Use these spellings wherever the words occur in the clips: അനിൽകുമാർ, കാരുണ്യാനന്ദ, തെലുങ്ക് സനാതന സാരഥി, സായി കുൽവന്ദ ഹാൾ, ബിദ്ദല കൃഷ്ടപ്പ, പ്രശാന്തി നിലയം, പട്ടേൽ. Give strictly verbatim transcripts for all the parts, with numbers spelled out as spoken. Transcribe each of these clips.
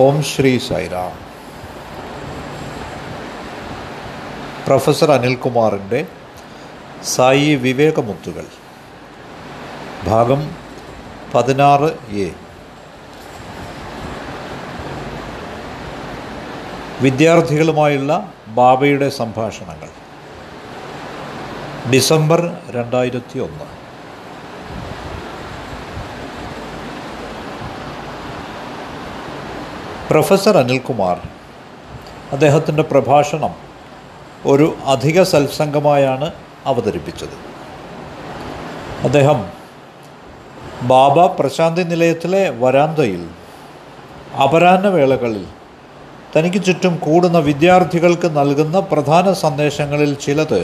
ഓം Shri Sairam. Professor അനിൽകുമാറിൻ്റെ സായി വിവേകമുത്തുകൾ ഭാഗം പതിനാറ് എ. വിദ്യാർത്ഥികളുമായുള്ള ബാബയുടെ സംഭാഷണങ്ങൾ. ഡിസംബർ രണ്ടായിരത്തി ഒന്ന്. പ്രൊഫസർ അനിൽകുമാർ അദ്ദേഹത്തിൻ്റെ പ്രഭാഷണം ഒരു അധിക സത്സംഗമായാണ് അവതരിപ്പിച്ചത്. അദ്ദേഹം ബാബ പ്രശാന്തി നിലയത്തിലെ വരാന്തയിൽ അപരാഹ്നവേളകളിൽ തനിക്ക് ചുറ്റും കൂടുന്ന വിദ്യാർത്ഥികൾക്ക് നൽകുന്ന പ്രധാന സന്ദേശങ്ങളിൽ ചിലത്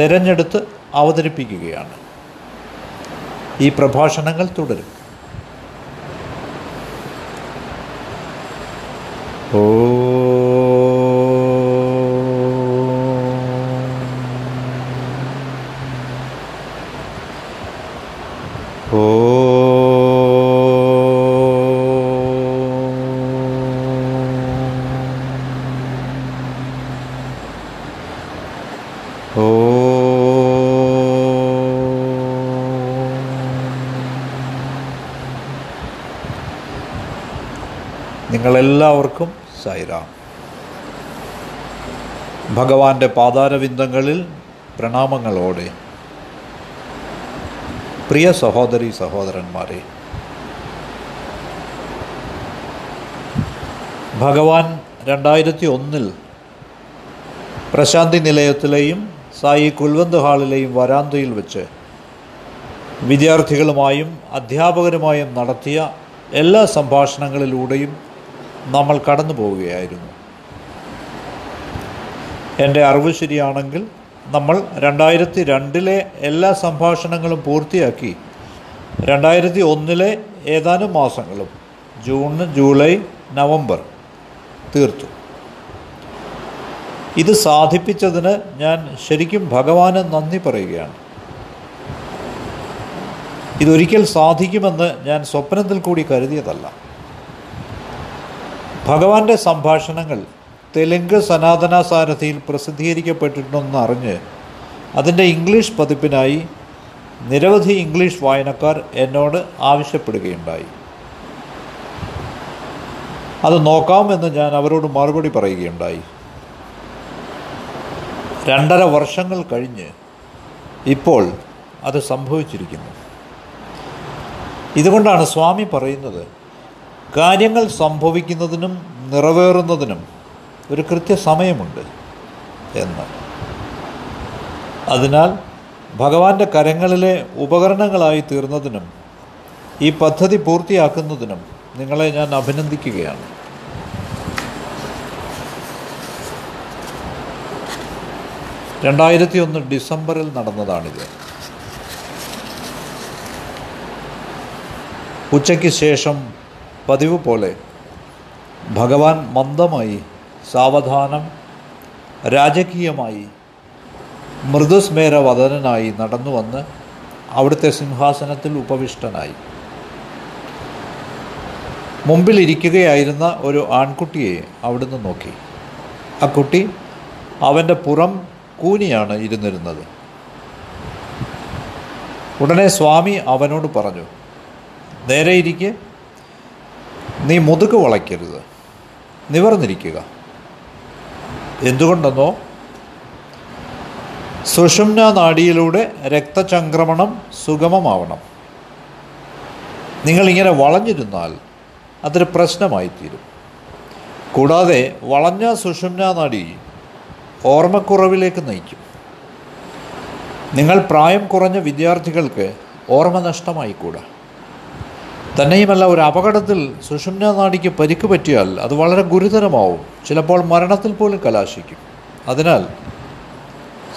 തിരഞ്ഞെടുത്ത് അവതരിപ്പിക്കുകയാണ്. ഈ പ്രഭാഷണങ്ങൾ തുടരും. ഓ നിങ്ങളെല്ലാവർക്കും സായിറാം. ഭഗവാന്റെ പാദാരവിന്ദങ്ങളിൽ പ്രണാമങ്ങളോടെ പ്രിയ സഹോദരി സഹോദരന്മാരെ, ഭഗവാൻ രണ്ടായിരത്തി ഒന്നിൽ പ്രശാന്തി നിലയത്തിലെയും സായി കുൽവന്ദ ഹാളിലെയും വരാന്തയിൽ വെച്ച് വിദ്യാർത്ഥികളുമായും അധ്യാപകരുമായും നടത്തിയ എല്ലാ സംഭാഷണങ്ങളിലൂടെയും നമ്മൾ കടന്നു പോവുകയായിരുന്നു. എൻ്റെ അറിവ് ശരിയാണെങ്കിൽ നമ്മൾ രണ്ടായിരത്തി രണ്ടിലെ എല്ലാ സംഭാഷണങ്ങളും പൂർത്തിയാക്കി രണ്ടായിരത്തി ഒന്നിലെ ഏതാനും മാസങ്ങളും ജൂൺ, ജൂലൈ, നവംബർ തീർത്തു. ഇത് സാധിപ്പിച്ചതിന് ഞാൻ ശരിക്കും ഭഗവാന് നന്ദി പറയുകയാണ്. ഇതൊരിക്കൽ സാധിക്കുമെന്ന് ഞാൻ സ്വപ്നത്തിൽ കൂടി കരുതിയതല്ല. ഭഗവാന്റെ സംഭാഷണങ്ങൾ തെലുങ്ക് സനാതന സാരഥിയിൽ പ്രസിദ്ധീകരിക്കപ്പെട്ടിട്ടുണ്ടെന്ന് അറിഞ്ഞ് അതിൻ്റെ ഇംഗ്ലീഷ് പതിപ്പിനായി നിരവധി ഇംഗ്ലീഷ് വായനക്കാർ എന്നോട് ആവശ്യപ്പെടുകയുണ്ടായി. അത് നോക്കാമെന്ന് ഞാൻ അവരോട് മറുപടി പറയുകയുണ്ടായി. രണ്ടര വർഷങ്ങൾ കഴിഞ്ഞ് ഇപ്പോൾ അത് സംഭവിച്ചിരിക്കുന്നു. ഇതുകൊണ്ടാണ് സ്വാമി പറയുന്നത്, കാര്യങ്ങൾ സംഭവിക്കുന്നതിനും നിറവേറുന്നതിനും ഒരു കൃത്യസമയമുണ്ട് എന്ന്. അതിനാൽ ഭഗവാന്റെ കരങ്ങളിലെ ഉപകരണങ്ങളായി തീർന്നതിനും ഈ പദ്ധതി പൂർത്തിയാക്കുന്നതിനും നിങ്ങളെ ഞാൻ അഭിനന്ദിക്കുകയാണ്. രണ്ടായിരത്തി ഒന്ന് ഡിസംബറിൽ നടന്നതാണിത്. ഉച്ചയ്ക്ക് ശേഷം പതിവ് പോലെ ഭഗവാൻ മന്ദമായി, സാവധാനം, രാജകീയമായി, മൃദുസ്മേരവദനായി നടന്നു വന്ന് അവിടുത്തെ സിംഹാസനത്തിൽ ഉപവിഷ്ടനായി. മുമ്പിലിരിക്കുകയായിരുന്ന ഒരു ആൺകുട്ടിയെ അവിടുന്ന് നോക്കി. ആ കുട്ടി അവൻ്റെ പുറം കൂനിയാണ് ഇരുന്നിരുന്നത്. ഉടനെ സ്വാമി അവനോട് പറഞ്ഞു, നേരെ ഇരിക്കെ, നീ മുതുക് വളയ്ക്കരുത്, നിവർന്നിരിക്കുക. എന്തുകൊണ്ടെന്നോ, സുഷുമ്ന നാഡിയിലൂടെ രക്തചംക്രമണം സുഗമമാവണം. നിങ്ങളിങ്ങനെ വളഞ്ഞിരുന്നാൽ അതൊരു പ്രശ്നമായിത്തീരും. കൂടാതെ വളഞ്ഞ സുഷുമ്ന നാഡി ഓർമ്മക്കുറവിലേക്ക് നയിക്കും. നിങ്ങൾ പ്രായം കുറഞ്ഞ വിദ്യാർത്ഥികൾക്ക് ഓർമ്മ നഷ്ടമായിക്കൂടാ. തന്നെയുമല്ല, ഒരു അപകടത്തിൽ സുഷുമ്ന നാഡിക്ക് പരിക്ക് പറ്റിയാൽ അത് വളരെ ഗുരുതരമാവും, ചിലപ്പോൾ മരണത്തിൽ പോലും കലാശിക്കും. അതിനാൽ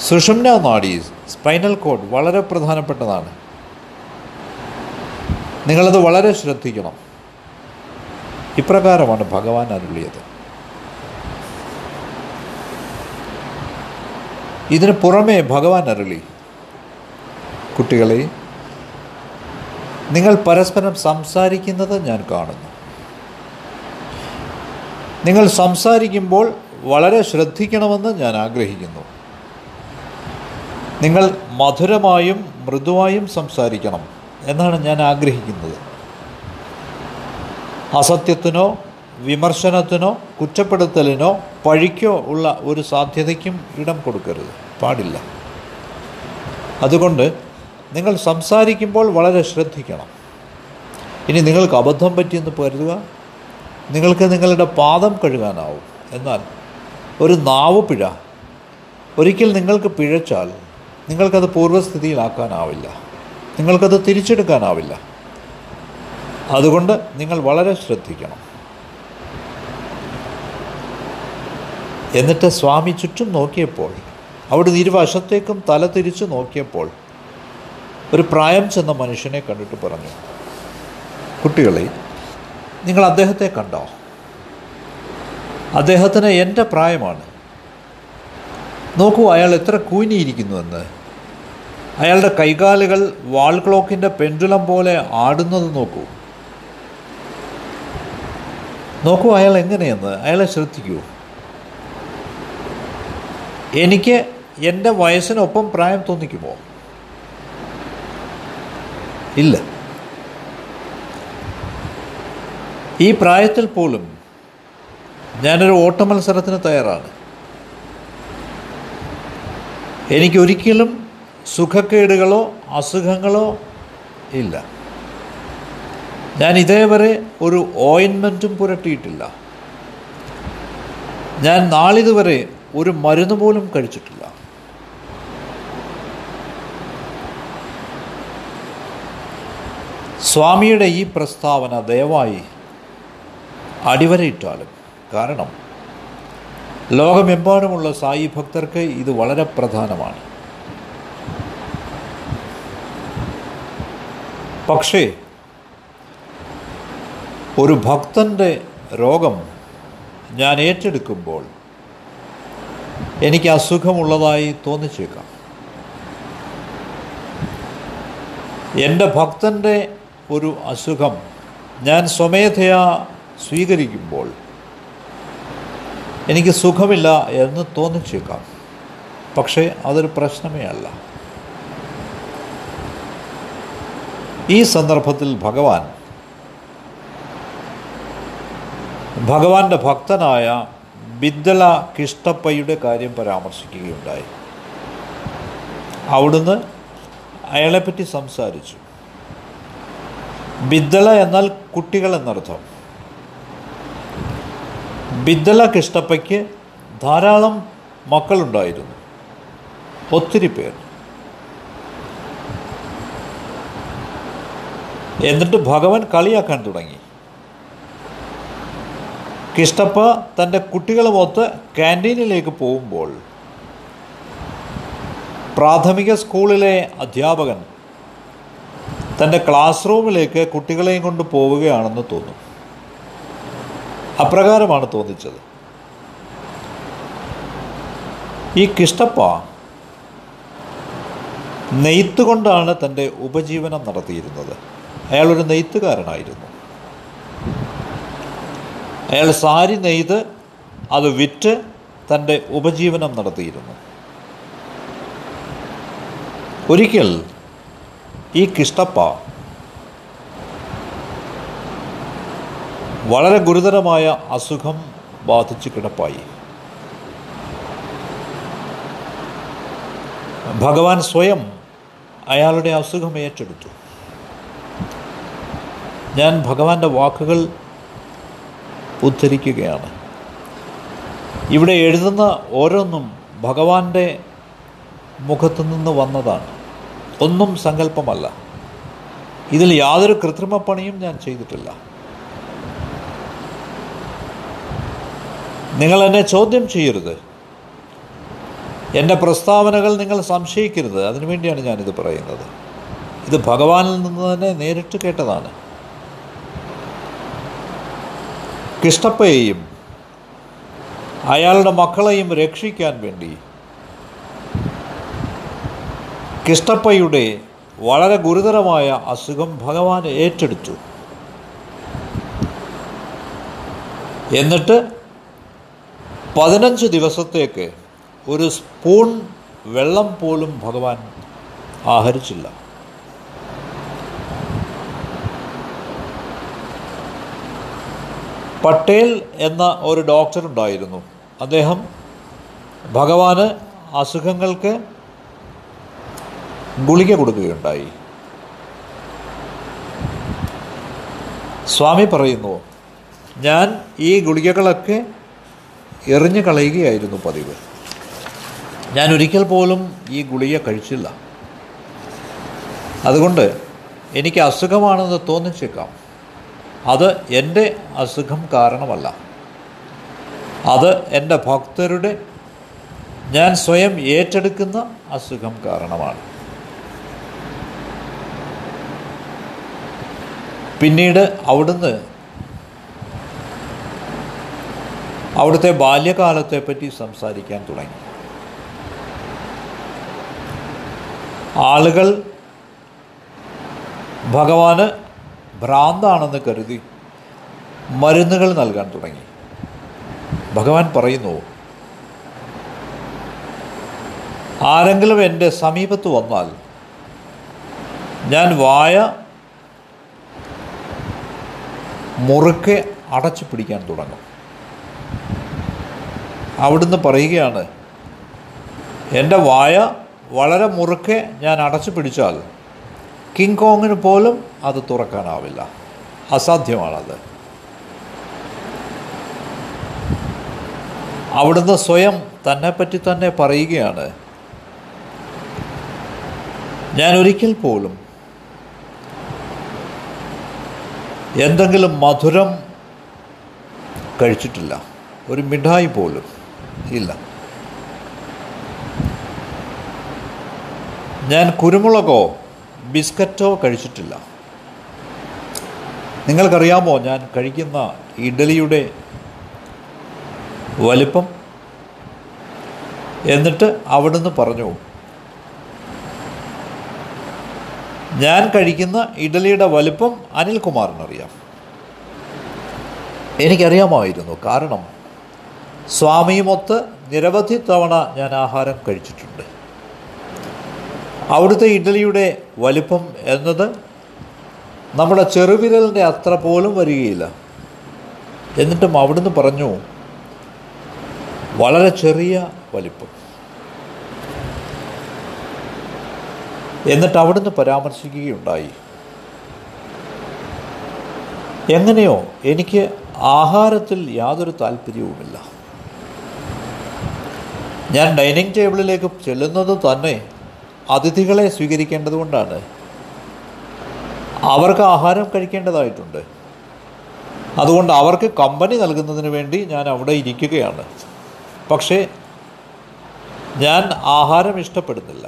സുഷുമ്ന നാഡി, സ്പൈനൽ കോഡ്, വളരെ പ്രധാനപ്പെട്ടതാണ്. നിങ്ങളത് വളരെ ശ്രദ്ധിക്കണം. ഇപ്രകാരമാണ് ഭഗവാൻ അരുളിയത്. ഇതിന് പുറമേ ഭഗവാൻ അരുളി, കുട്ടികളെ, നിങ്ങൾ പരസ്പരം സംസാരിക്കുന്നത് ഞാൻ കാണുന്നു. നിങ്ങൾ സംസാരിക്കുമ്പോൾ വളരെ ശ്രദ്ധിക്കണമെന്ന് ഞാൻ ആഗ്രഹിക്കുന്നു. നിങ്ങൾ മധുരമായും മൃദുവായും സംസാരിക്കണം എന്നാണ് ഞാൻ ആഗ്രഹിക്കുന്നത്. അസത്യത്തിനോ വിമർശനത്തിനോ കുറ്റപ്പെടുത്തലിനോ പഴിക്കോ ഉള്ള ഒരു സാധ്യതയ്ക്കും ഇടം കൊടുക്കരുത്, പാടില്ല. അതുകൊണ്ട് നിങ്ങൾ സംസാരിക്കുമ്പോൾ വളരെ ശ്രദ്ധിക്കണം. ഇനി നിങ്ങൾക്ക് അബദ്ധം പറ്റിയെന്ന് കരുതുക, നിങ്ങൾക്ക് നിങ്ങളുടെ പാദം കഴുകാനാവും. എന്നാൽ ഒരു നാവ് പിഴ ഒരിക്കൽ നിങ്ങൾക്ക് പിഴച്ചാൽ നിങ്ങൾക്കത് പൂർവ്വസ്ഥിതിയിലാക്കാനാവില്ല, നിങ്ങൾക്കത് തിരിച്ചെടുക്കാനാവില്ല. അതുകൊണ്ട് നിങ്ങൾ വളരെ ശ്രദ്ധിക്കണം. എന്നിട്ട് സ്വാമി ചുറ്റും നോക്കിയപ്പോൾ, അവിടുന്ന് ഇരുവശത്തേക്കും തല തിരിച്ച് നോക്കിയപ്പോൾ ഒരു പ്രായം ചെന്ന മനുഷ്യനെ കണ്ടിട്ട് പറഞ്ഞു, കുട്ടികളെ, നിങ്ങൾ അദ്ദേഹത്തെ കണ്ടോ? അദ്ദേഹത്തിന് എൻ്റെ പ്രായമാണ്. നോക്കൂ, അയാൾ എത്ര കൂനിയിരിക്കുന്നുവെന്ന്. അയാളുടെ കൈകാലുകൾ വാൾ ക്ലോക്കിൻ്റെ പെൻഡുലം പോലെ ആടുന്നത് നോക്കൂ. നോക്കൂ അയാൾ എങ്ങനെയെന്ന്, അയാളെ ശ്രദ്ധിക്കൂ. എനിക്ക് എൻ്റെ വയസ്സിനൊപ്പം പ്രായം തോന്നിക്കുമോ? ഇല്ല. ഈ പ്രായത്തിൽ പോലും ഞാനൊരു ഓട്ടമത്സരത്തിന് തയ്യാറാണ്. എനിക്കൊരിക്കലും സുഖക്കേടുകളോ അസുഖങ്ങളോ ഇല്ല. ഞാൻ ഇതേവരെ ഒരു ഓയിൻമെൻറ്റും പുരട്ടിയിട്ടില്ല. ഞാൻ നാളിതുവരെ ഒരു മരുന്ന് പോലും കഴിച്ചിട്ടില്ല. സ്വാമിയുടെ ഈ പ്രസ്താവന ദയവായി അടിവരയിട്ടാലും, കാരണം ലോകമെമ്പാടുമുള്ള സായി ഭക്തർക്ക് ഇത് വളരെ പ്രധാനമാണ്. പക്ഷേ ഒരു ഭക്തൻ്റെ രോഗം ഞാൻ ഏറ്റെടുക്കുമ്പോൾ എനിക്ക് അസുഖമുള്ളതായി തോന്നിച്ചേക്കാം. എൻ്റെ ഭക്തൻ്റെ ഒരു അസുഖം ഞാൻ സ്വമേധയാ സ്വീകരിക്കുമ്പോൾ എനിക്ക് സുഖമില്ല എന്ന് തോന്നിച്ചേക്കാം. പക്ഷേ അതൊരു പ്രശ്നമേ അല്ല. ഈ സന്ദർഭത്തിൽ ഭഗവാൻ ഭഗവാന്റെ ഭക്തനായ ബിദ്ദല കൃഷ്ടപ്പയുടെ കാര്യം പരാമർശിക്കുകയുണ്ടായി. അവിടുന്ന് അയാളെപ്പറ്റി സംസാരിച്ചു. ബിദ്ദല എന്നാൽ കുട്ടികൾ എന്നർത്ഥം. ബിദ്ദല കൃഷ്ടപ്പയ്ക്ക് ധാരാളം മക്കളുണ്ടായിരുന്നു, ഒത്തിരി പേർ. എന്നിട്ട് ഭഗവാൻ കളിയാക്കാൻ തുടങ്ങി. കൃഷ്ടപ്പ തൻ്റെ കുട്ടികളുമൊത്ത് ക്യാൻറ്റീനിലേക്ക് പോകുമ്പോൾ പ്രാഥമിക സ്കൂളിലെ അധ്യാപകൻ തൻ്റെ ക്ലാസ് റൂമിലേക്ക് കുട്ടികളെയും കൊണ്ട് പോവുകയാണെന്ന് തോന്നും. അപ്രകാരമാണ് തോന്നിച്ചത്. ഈ കൃഷ്ടപ്പ നെയ്ത്തുകൊണ്ടാണ് തൻ്റെ ഉപജീവനം നടത്തിയിരുന്നത്. അയാളൊരു നെയ്ത്തുകാരനായിരുന്നു. അയാൾ സാരി നെയ്ത് അത് വിറ്റ് തൻ്റെ ഉപജീവനം നടത്തിയിരുന്നു. ഒരിക്കൽ ഈ കൃഷ്ടപ്പ വളരെ ഗുരുതരമായ അസുഖം ബാധിച്ച് കിടപ്പായി. ഭഗവാൻ സ്വയം അയാളുടെ അസുഖം ഏറ്റെടുത്തു. ഞാൻ ഭഗവാന്റെ വാക്കുകൾ ഉദ്ധരിക്കുകയാണ്. ഇവിടെ എഴുതുന്ന ഓരോന്നും ഭഗവാന്റെ മുഖത്തു നിന്ന് വന്നതാണ്, ഒന്നും സങ്കല്പമല്ല. ഇതിൽ യാതൊരു കൃത്രിമപ്പണിയും ഞാൻ ചെയ്തിട്ടില്ല. നിങ്ങൾ എന്നെ ചോദ്യം ചെയ്യരുത്, എൻ്റെ പ്രസ്താവനകൾ നിങ്ങൾ സംശയിക്കരുത്. അതിനുവേണ്ടിയാണ് ഞാനിത് പറയുന്നത്. ഇത് ഭഗവാനിൽ നിന്ന് തന്നെ നേരിട്ട് കേട്ടതാണ്. കൃഷ്ടപ്പയെയും അയാളുടെ മക്കളെയും രക്ഷിക്കാൻ വേണ്ടി കൃഷ്ടപ്പയുടെ വളരെ ഗുരുതരമായ അസുഖം ഭഗവാൻ ഏറ്റെടുത്തു. എന്നിട്ട് പതിനഞ്ച് ദിവസത്തേക്ക് ഒരു സ്പൂൺ വെള്ളം പോലും ഭഗവാൻ ആഹരിച്ചില്ല. പട്ടേൽ എന്ന ഒരു ഡോക്ടറുണ്ടായിരുന്നു. അദ്ദേഹം ഭഗവാന് അസുഖങ്ങൾക്ക് ഗുളിക കൊടുക്കുകയുണ്ടായി. സ്വാമി പറയുന്നു, ഞാൻ ഈ ഗുളികകളൊക്കെ എറിഞ്ഞു കളയുകയായിരുന്നു പതിവ്. ഞാൻ ഒരിക്കൽ പോലും ഈ ഗുളിക കഴിച്ചില്ല. അതുകൊണ്ട് എനിക്ക് അസുഖമാണെന്ന് തോന്നിച്ചേക്കാം. അത് എൻ്റെ അസുഖം കാരണമല്ല, അത് എൻ്റെ ഭക്തരുടെ, ഞാൻ സ്വയം ഏറ്റെടുക്കുന്ന അസുഖം കാരണമാണ്. പിന്നീട് അവിടുന്ന് അവിടുത്തെ ബാല്യകാലത്തെപ്പറ്റി സംസാരിക്കാൻ തുടങ്ങി. ആളുകൾ ഭഗവാന് ഭ്രാന്താണെന്ന് കരുതി മരുന്നുകൾ നൽകാൻ തുടങ്ങി. ഭഗവാൻ പറയുന്നു, ആരെങ്കിലും എൻ്റെ സമീപത്ത് വന്നാൽ ഞാൻ വായ മുറുക്കെ അടച്ചു പിടിക്കാൻ തുടങ്ങും. അവിടുന്ന് പറയുകയാണ്, എൻ്റെ വായ വളരെ മുറുക്കെ ഞാൻ അടച്ചു പിടിച്ചാൽ കിങ് കോങ്ങിന് പോലും അത് തുറക്കാനാവില്ല. അസാധ്യമാണത്. അവിടുന്ന് സ്വയം തന്നെപ്പറ്റി തന്നെ പറയുകയാണ്, ഞാൻ ഒരിക്കൽ പോലും എന്തെങ്കിലും മധുരം കഴിച്ചിട്ടില്ല, ഒരു മിഠായി പോലും ഇല്ല. ഞാൻ കുരുമുളകോ ബിസ്ക്കറ്റോ കഴിച്ചിട്ടില്ല. നിങ്ങൾക്കറിയാമോ ഞാൻ കഴിക്കുന്ന ഇഡ്ഡലിയുടെ വലിപ്പം? എന്നിട്ട് അവിടുന്ന് പറഞ്ഞു, ഞാൻ കഴിക്കുന്ന ഇഡ്ഡലിയുടെ വലിപ്പം അനിൽകുമാറിനറിയാം. എനിക്കറിയാമായിരുന്നു, കാരണം സ്വാമിയുമൊത്ത് നിരവധി തവണ ഞാൻ ആഹാരം കഴിച്ചിട്ടുണ്ട്. അവിടുത്തെ ഇഡ്ഡലിയുടെ വലിപ്പം എന്നത് നമ്മുടെ ചെറുവിരലിൻ്റെ അത്ര പോലും വരികയില്ല. എന്നിട്ടും അവിടുന്ന് പറഞ്ഞു, വളരെ ചെറിയ വലിപ്പം. എന്നിട്ട് അവിടുന്ന് പരാമർശിക്കുകയുണ്ടായി, എങ്ങനെയോ എനിക്ക് ആഹാരത്തിൽ യാതൊരു താല്പര്യവുമില്ല. ഞാൻ ഡൈനിങ് ടേബിളിലേക്ക് ചെല്ലുന്നത് തന്നെ അതിഥികളെ സ്വീകരിക്കേണ്ടതുകൊണ്ടാണ്. അവർക്ക് ആഹാരം കഴിക്കേണ്ടതായിട്ടുണ്ട്. അതുകൊണ്ട് അവർക്ക് കമ്പനി നൽകുന്നതിന് വേണ്ടി ഞാൻ അവിടെ ഇരിക്കുകയാണ്. പക്ഷേ ഞാൻ ആഹാരം ഇഷ്ടപ്പെടുന്നില്ല.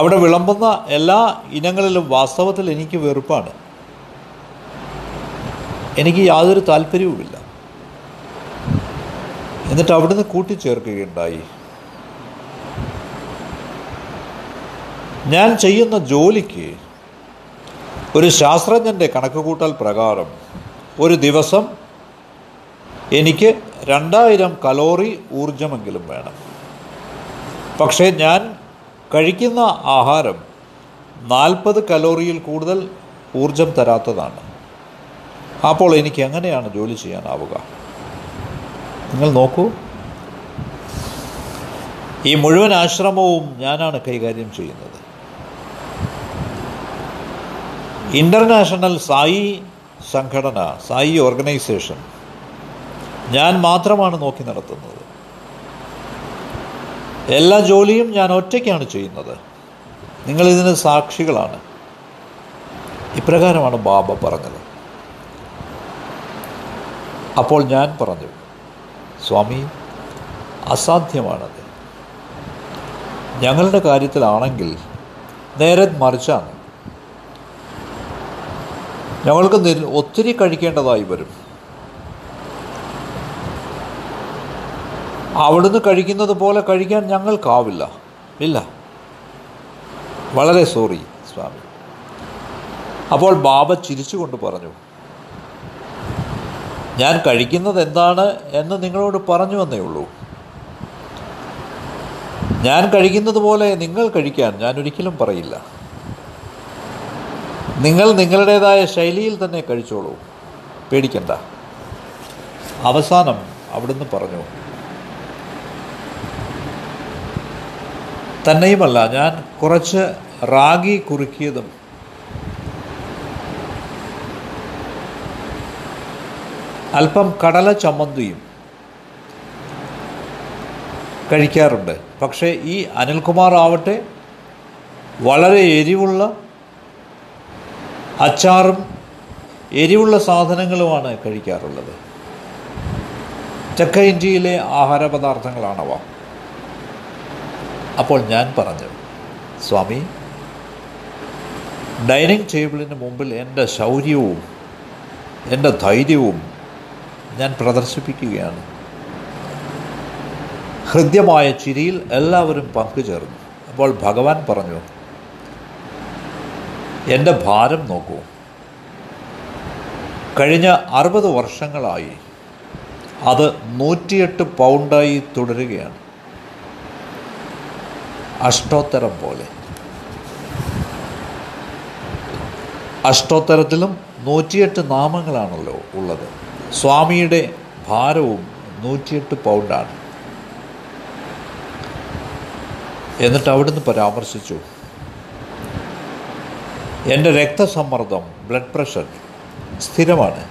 അവിടെ വിളമ്പുന്ന എല്ലാ ഇനങ്ങളിലും വാസ്തവത്തിൽ എനിക്ക് വെറുപ്പാണ്. എനിക്ക് യാതൊരു താല്പര്യവുമില്ല. എന്നിട്ട് അവിടുന്ന് കൂട്ടിച്ചേർക്കുകയുണ്ടായി, ഞാൻ ചെയ്യുന്ന ജോലിക്ക് ഒരു ശാസ്ത്രജ്ഞൻ്റെ കണക്കുകൂട്ടൽ പ്രകാരം ഒരു ദിവസം എനിക്ക് രണ്ടായിരം കലോറി ഊർജമെങ്കിലും വേണം. പക്ഷേ ഞാൻ കഴിക്കുന്ന ആഹാരം നാൽപ്പത് കലോറിയിൽ കൂടുതൽ ഊർജം തരാത്തതാണ്. അപ്പോൾ എനിക്ക് എങ്ങനെയാണ് ജോലി ചെയ്യാനാവുക? നിങ്ങൾ നോക്കൂ, ഈ മുഴുവൻ ആശ്രമവും ഞാനാണ് കൈകാര്യം ചെയ്യുന്നത്. ഇന്റർനാഷണൽ സായി സംഘടന, സായി ഓർഗനൈസേഷൻ ഞാൻ മാത്രമാണ് നോക്കി നടത്തുന്നത്. എല്ലാ ജോലിയും ഞാൻ ഒറ്റയ്ക്കാണ് ചെയ്യുന്നത്. നിങ്ങളിതിന് സാക്ഷികളാണ്. ഇപ്രകാരമാണ് ബാബ പറഞ്ഞത്. അപ്പോൾ ഞാൻ പറഞ്ഞു, സ്വാമി, അസാധ്യമാണത്. ഞങ്ങളുടെ കാര്യത്തിലാണെങ്കിൽ നേരെ മറിച്ചാണ്. ഞങ്ങൾക്ക് ഒത്തിരി കഴിക്കേണ്ടതായി വരും. അവിടുന്ന് കഴിക്കുന്നത് പോലെ കഴിക്കാൻ ഞങ്ങൾക്കാവില്ല. ഇല്ല, വളരെ സോറി സ്വാമി. അപ്പോൾ ബാബ ചിരിച്ചുകൊണ്ട് പറഞ്ഞു, ഞാൻ കഴിക്കുന്നത് എന്താണ് എന്ന് നിങ്ങളോട് പറഞ്ഞു എന്നേ ഉള്ളൂ. ഞാൻ കഴിക്കുന്നത് പോലെ നിങ്ങൾ കഴിക്കാൻ ഞാൻ ഒരിക്കലും പറയില്ല. നിങ്ങൾ നിങ്ങളുടേതായ ശൈലിയിൽ തന്നെ കഴിച്ചോളൂ, പേടിക്കണ്ട. അവസാനം അവിടുന്ന് പറഞ്ഞു, തന്നെയുമല്ല ഞാൻ കുറച്ച് റാഗി കുറുക്കിയതും അല്പം കടല ചമ്മന്തിയും കഴിക്കാറുണ്ട്. പക്ഷേ ഈ അനിൽകുമാർ ആവട്ടെ വളരെ എരിവുള്ള അച്ചാറും എരിവുള്ള സാധനങ്ങളുമാണ് കഴിക്കാറുള്ളത്. തെക്കേ ഇന്ത്യയിലെ ആഹാര പദാർത്ഥങ്ങളാണവ. അപ്പോൾ ഞാൻ പറഞ്ഞു, സ്വാമി, ഡൈനിങ് ടേബിളിന് മുമ്പിൽ എൻ്റെ ശൗര്യവും എൻ്റെ ധൈര്യവും ഞാൻ പ്രദർശിപ്പിക്കുകയാണ്. ഹൃദ്യമായ ചിരിയിൽ എല്ലാവരും പങ്കുചേർന്നു. അപ്പോൾ ഭഗവാൻ പറഞ്ഞു, എൻ്റെ ഭാരം നോക്കൂ. കഴിഞ്ഞ അറുപത് വർഷങ്ങളായി അത് നൂറ്റിയെട്ട് പൗണ്ടായി തുടരുകയാണ്, അഷ്ടോത്തരം പോലെ. അഷ്ടോത്തരത്തിലും നൂറ്റിയെട്ട് നാമങ്ങളാണല്ലോ ഉള്ളത്. സ്വാമിയുടെ ഭാരവും നൂറ്റിയെട്ട് പൗണ്ടാണ്. എന്നിട്ട് അവിടുന്ന് പരാമർശിച്ചു, എൻ്റെ രക്തസമ്മർദ്ദം, ബ്ലഡ് പ്രഷർ സ്ഥിരമാണ്.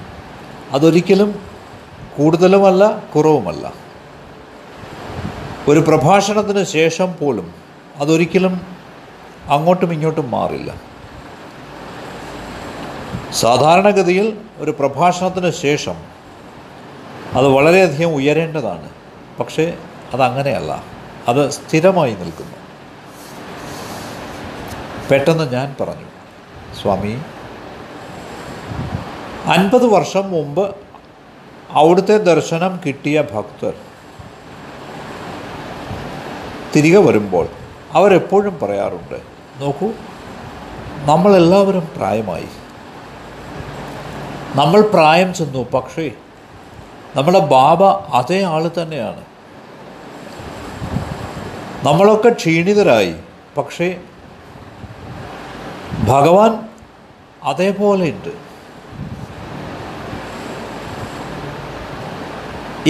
അതൊരിക്കലും കൂടുതലുമല്ല കുറവുമല്ല. ഒരു പ്രഭാഷണത്തിന് ശേഷം പോലും അതൊരിക്കലും അങ്ങോട്ടും ഇങ്ങോട്ടും മാറില്ല. സാധാരണഗതിയിൽ ഒരു പ്രഭാഷണത്തിന് ശേഷം അത് വളരെയധികം ഉയരേണ്ടതാണ്. പക്ഷേ അതങ്ങനെയല്ല, അത് സ്ഥിരമായി നിൽക്കുന്നു. പെട്ടെന്ന് ഞാൻ പറഞ്ഞു, സ്വാമി, അൻപത് വർഷം മുമ്പ് അവിടുത്തെ ദർശനം കിട്ടിയ ഭക്തർ തിരികെ വരുമ്പോൾ അവരെപ്പോഴും പറയാറുണ്ട്, നോക്കൂ, നമ്മളെല്ലാവരും പ്രായമായി, നമ്മൾ പ്രായം ചെന്നു, പക്ഷേ നമ്മുടെ ബാബ അതേ ആൾ തന്നെയാണ്. നമ്മളൊക്കെ ക്ഷീണിതരായി, പക്ഷേ ഭഗവാൻ അതേപോലെയുണ്ട്.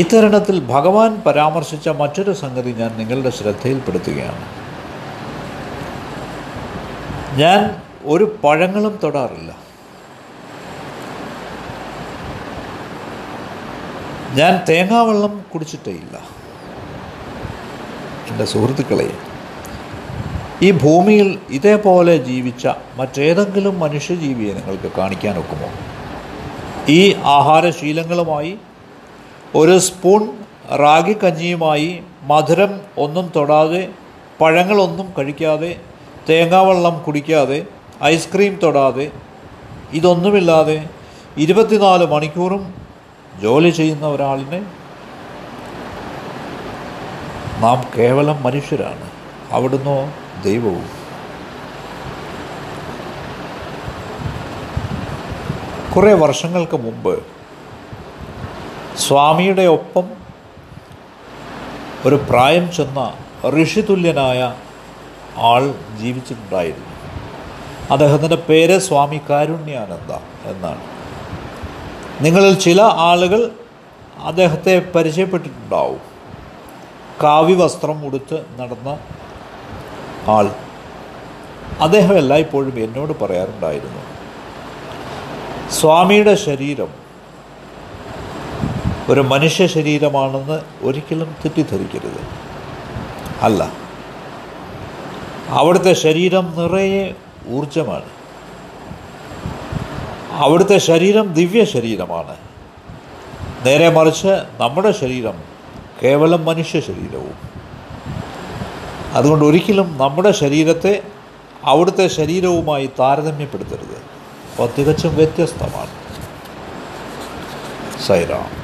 ഇത്തരണത്തിൽ ഭഗവാൻ പരാമർശിച്ച മറ്റൊരു സംഗതി ഞാൻ നിങ്ങളുടെ ശ്രദ്ധയിൽപ്പെടുത്തുകയാണ്. ഞാൻ ഒരു പഴങ്ങളും തൊടാറില്ല. ഞാൻ തേങ്ങാവെള്ളം കുടിച്ചിട്ടേ ഇല്ല. എൻ്റെ സുഹൃത്തുക്കളെ, ഈ ഭൂമിയിൽ ഇതേപോലെ ജീവിച്ച മറ്റേതെങ്കിലും മനുഷ്യജീവിയെ നിങ്ങൾക്ക് കാണിക്കാനൊക്കുമോ? ഈ ആഹാരശീലങ്ങളുമായി, ഒരു സ്പൂൺ റാഗി കഞ്ഞിയുമായി, മധുരം ഒന്നും തൊടാതെ, പഴങ്ങളൊന്നും കഴിക്കാതെ, തേങ്ങാവെള്ളം കുടിക്കാതെ, ഐസ്ക്രീം തൊടാതെ, ഇതൊന്നുമില്ലാതെ ഇരുപത്തിനാല് മണിക്കൂറും ജോലി ചെയ്യുന്ന ഒരാളിനെ നാം കേവലം മനുഷ്യരാണ്. അവിടുന്ന് ദൈവവും. കുറേ വർഷങ്ങൾക്ക് മുമ്പ് സ്വാമിയുടെ ഒപ്പം ഒരു പ്രായം ചെന്ന ഋഷിതുല്യനായ ആൾ ജീവിച്ചിട്ടുണ്ടായിരുന്നു. അദ്ദേഹത്തിൻ്റെ പേര് സ്വാമി കാരുണ്യാനന്ദ എന്നാണ്. നിങ്ങളിൽ ചില ആളുകൾ അദ്ദേഹത്തെ പരിചയപ്പെട്ടിട്ടുണ്ടാവും. കാവ്യ വസ്ത്രം ഉടുത്ത് നടന്ന ആൾ. അദ്ദേഹം എല്ലായ്പ്പോഴും എന്നോട് പറയാറുണ്ടായിരുന്നു, സ്വാമിയുടെ ശരീരം ഒരു മനുഷ്യ ശരീരമാണെന്ന് ഒരിക്കലും തെറ്റിദ്ധരിക്കരുത്. അല്ല, അവിടുത്തെ ശരീരം നിറയെ ഊർജമാണ്. അവിടുത്തെ ശരീരം ദിവ്യ ശരീരമാണ്. നേരെ മറിച്ച് നമ്മുടെ ശരീരം കേവലം മനുഷ്യ ശരീരവും. അതുകൊണ്ട് ഒരിക്കലും നമ്മുടെ ശരീരത്തെ അവിടുത്തെ ശരീരവുമായി താരതമ്യപ്പെടുത്തരുത്. അവ തികച്ചും വ്യത്യസ്തമാണ്. സൈറാം.